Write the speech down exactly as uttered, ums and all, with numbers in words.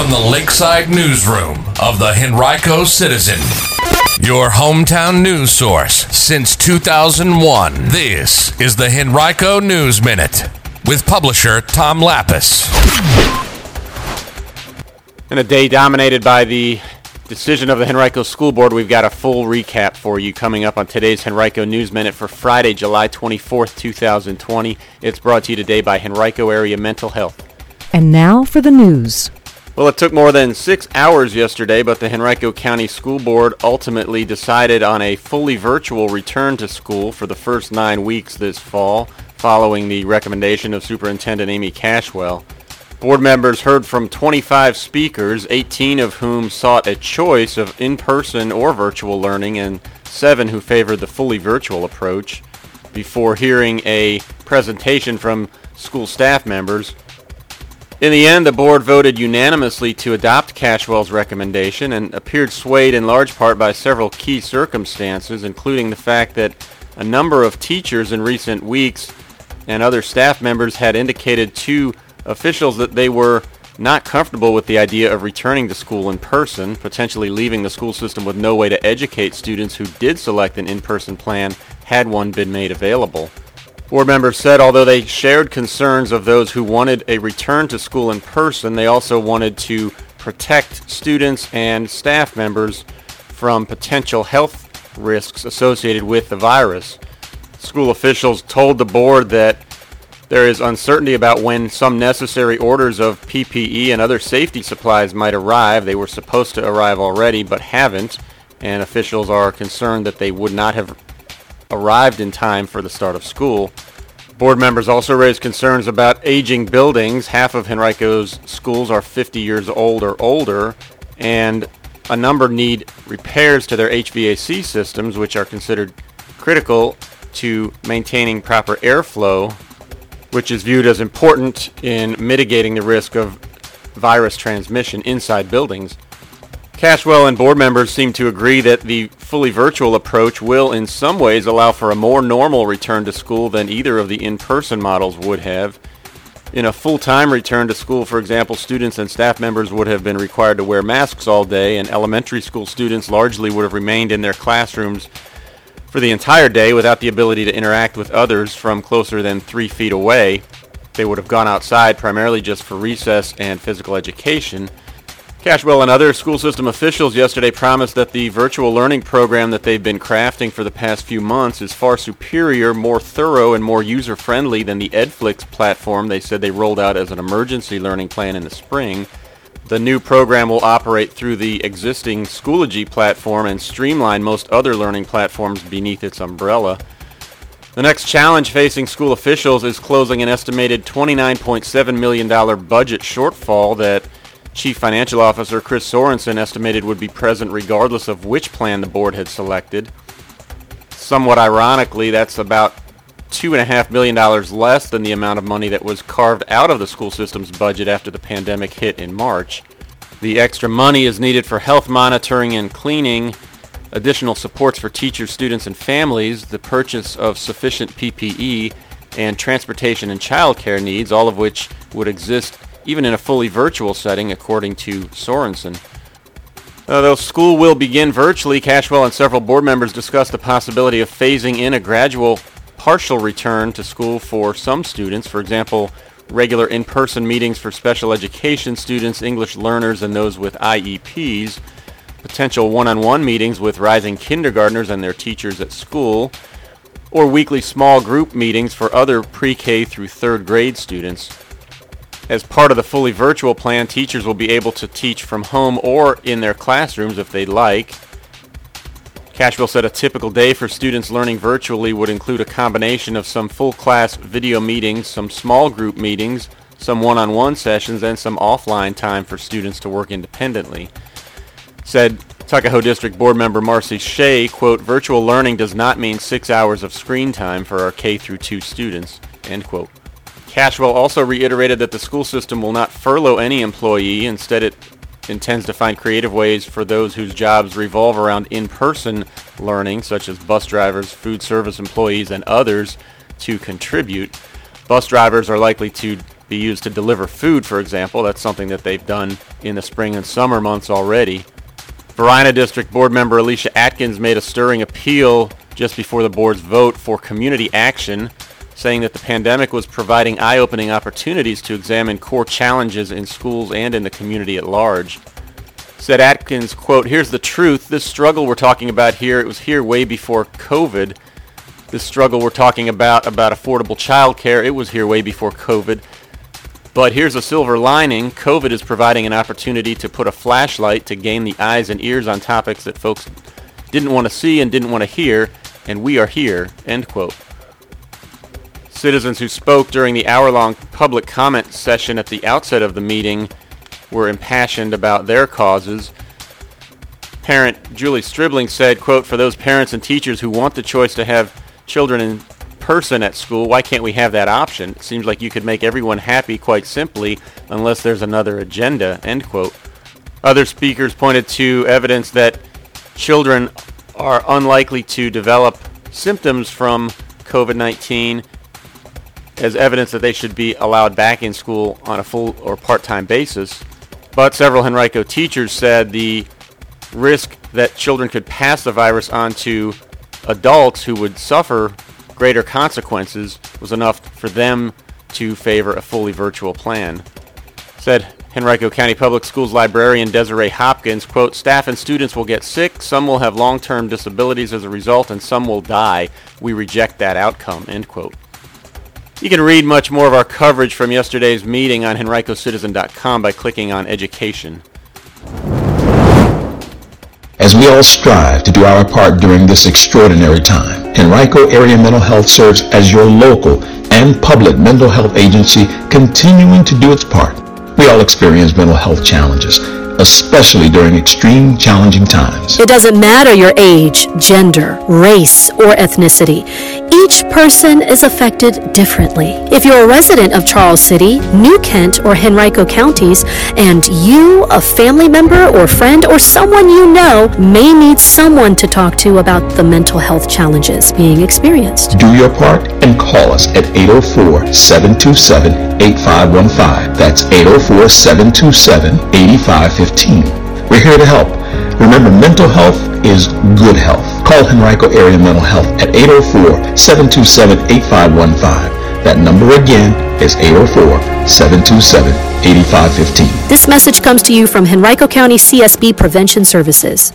from the Lakeside Newsroom of the Henrico Citizen, your hometown news source since two thousand one. This is the Henrico News Minute with publisher Tom Lapis. In a day dominated by the decision of the Henrico School Board, we've got a full recap for you coming up on today's Henrico News Minute for Friday, July twenty-fourth, twenty twenty. It's brought to you today by Henrico Area Mental Health. And now for the news. Well, it took more than six hours yesterday, but the Henrico County School Board ultimately decided on a fully virtual return to school for the first nine weeks this fall, following the recommendation of Superintendent Amy Cashwell. Board members heard from twenty-five speakers, eighteen of whom sought a choice of in-person or virtual learning, and seven who favored the fully virtual approach, before hearing a presentation from school staff members. In the end, the board voted unanimously to adopt Cashwell's recommendation and appeared swayed in large part by several key circumstances, including the fact that a number of teachers in recent weeks and other staff members had indicated to officials that they were not comfortable with the idea of returning to school in person, potentially leaving the school system with no way to educate students who did select an in-person plan had one been made available. Board members said although they shared concerns of those who wanted a return to school in person, they also wanted to protect students and staff members from potential health risks associated with the virus. School officials told the board that there is uncertainty about when some necessary orders of P P E and other safety supplies might arrive. They were supposed to arrive already but haven't, and officials are concerned that they would not have arrived in time for the start of school. Board members also raised concerns about aging buildings. Half of Henrico's schools are fifty years old or older, and a number need repairs to their H V A C systems, which are considered critical to maintaining proper airflow, which is viewed as important in mitigating the risk of virus transmission inside buildings. Cashwell and board members seem to agree that the fully virtual approach will in some ways allow for a more normal return to school than either of the in-person models would have. In a full-time return to school, for example, students and staff members would have been required to wear masks all day, and elementary school students largely would have remained in their classrooms for the entire day without the ability to interact with others from closer than three feet away. They would have gone outside primarily just for recess and physical education. Cashwell and other school system officials yesterday promised that the virtual learning program that they've been crafting for the past few months is far superior, more thorough, and more user-friendly than the EdFlix platform they said they rolled out as an emergency learning plan in the spring. The new program will operate through the existing Schoology platform and streamline most other learning platforms beneath its umbrella. The next challenge facing school officials is closing an estimated twenty-nine point seven million dollars budget shortfall that Chief Financial Officer Chris Sorensen estimated would be present regardless of which plan the board had selected. Somewhat ironically, that's about two point five million dollars less than the amount of money that was carved out of the school system's budget after the pandemic hit in March. The extra money is needed for health monitoring and cleaning, additional supports for teachers, students, and families, the purchase of sufficient P P E, and transportation and childcare needs, all of which would exist even in a fully virtual setting, according to Sorensen. Although school will begin virtually, Cashwell and several board members discussed the possibility of phasing in a gradual partial return to school for some students. For example, regular in-person meetings for special education students, English learners, and those with I E Ps, potential one-on-one meetings with rising kindergartners and their teachers at school, or weekly small group meetings for other pre-K through third grade students. As part of the fully virtual plan, teachers will be able to teach from home or in their classrooms if they like. Cashwell said a typical day for students learning virtually would include a combination of some full-class video meetings, some small group meetings, some one-on-one sessions, and some offline time for students to work independently. Said Tuckahoe District Board Member Marcy Shea, quote, "Virtual learning does not mean six hours of screen time for our K through two students," end quote. Cashwell also reiterated that the school system will not furlough any employee. Instead, it intends to find creative ways for those whose jobs revolve around in-person learning, such as bus drivers, food service employees, and others, to contribute. Bus drivers are likely to be used to deliver food, for example. That's something that they've done in the spring and summer months already. Verona District Board member Alicia Atkins made a stirring appeal just before the board's vote for community action, saying that the pandemic was providing eye-opening opportunities to examine core challenges in schools and in the community at large. Said Atkins, quote, "Here's the truth. This struggle we're talking about here, it was here way before COVID. This struggle we're talking about, about affordable childcare, it was here way before COVID. But here's a silver lining. COVID is providing an opportunity to put a flashlight to gain the eyes and ears on topics that folks didn't want to see and didn't want to hear, and we are here," end quote. Citizens who spoke during the hour-long public comment session at the outset of the meeting were impassioned about their causes. Parent Julie Stribling said, quote, "For those parents and teachers who want the choice to have children in person at school, why can't we have that option? It seems like you could make everyone happy quite simply, unless there's another agenda," end quote. Other speakers pointed to evidence that children are unlikely to develop symptoms from COVID nineteen as evidence that they should be allowed back in school on a full or part-time basis. But several Henrico teachers said the risk that children could pass the virus on to adults who would suffer greater consequences was enough for them to favor a fully virtual plan. Said Henrico County Public Schools librarian Desiree Hopkins, quote, "Staff and students will get sick, some will have long-term disabilities as a result, and some will die. We reject that outcome," end quote. You can read much more of our coverage from yesterday's meeting on henrico citizen dot com by clicking on Education. As we all strive to do our part during this extraordinary time, Henrico Area Mental Health serves as your local and public mental health agency, continuing to do its part. We all experience mental health challenges, especially during extreme challenging times. It doesn't matter your age, gender, race, or ethnicity. Each person is affected differently. If you're a resident of Charles City, New Kent, or Henrico counties, and you, a family member or friend or someone you know, may need someone to talk to about the mental health challenges being experienced. Do your part and call us at eight oh four, seven two seven, eight five one five. That's eight oh four, seven two seven, eight five one five. We're here to help. Remember, mental health is good health. Call Henrico Area Mental Health at eight oh four, seven two seven, eight five one five. That number again is eight oh four, seven two seven, eight five one five. This message comes to you from Henrico County C S B Prevention Services.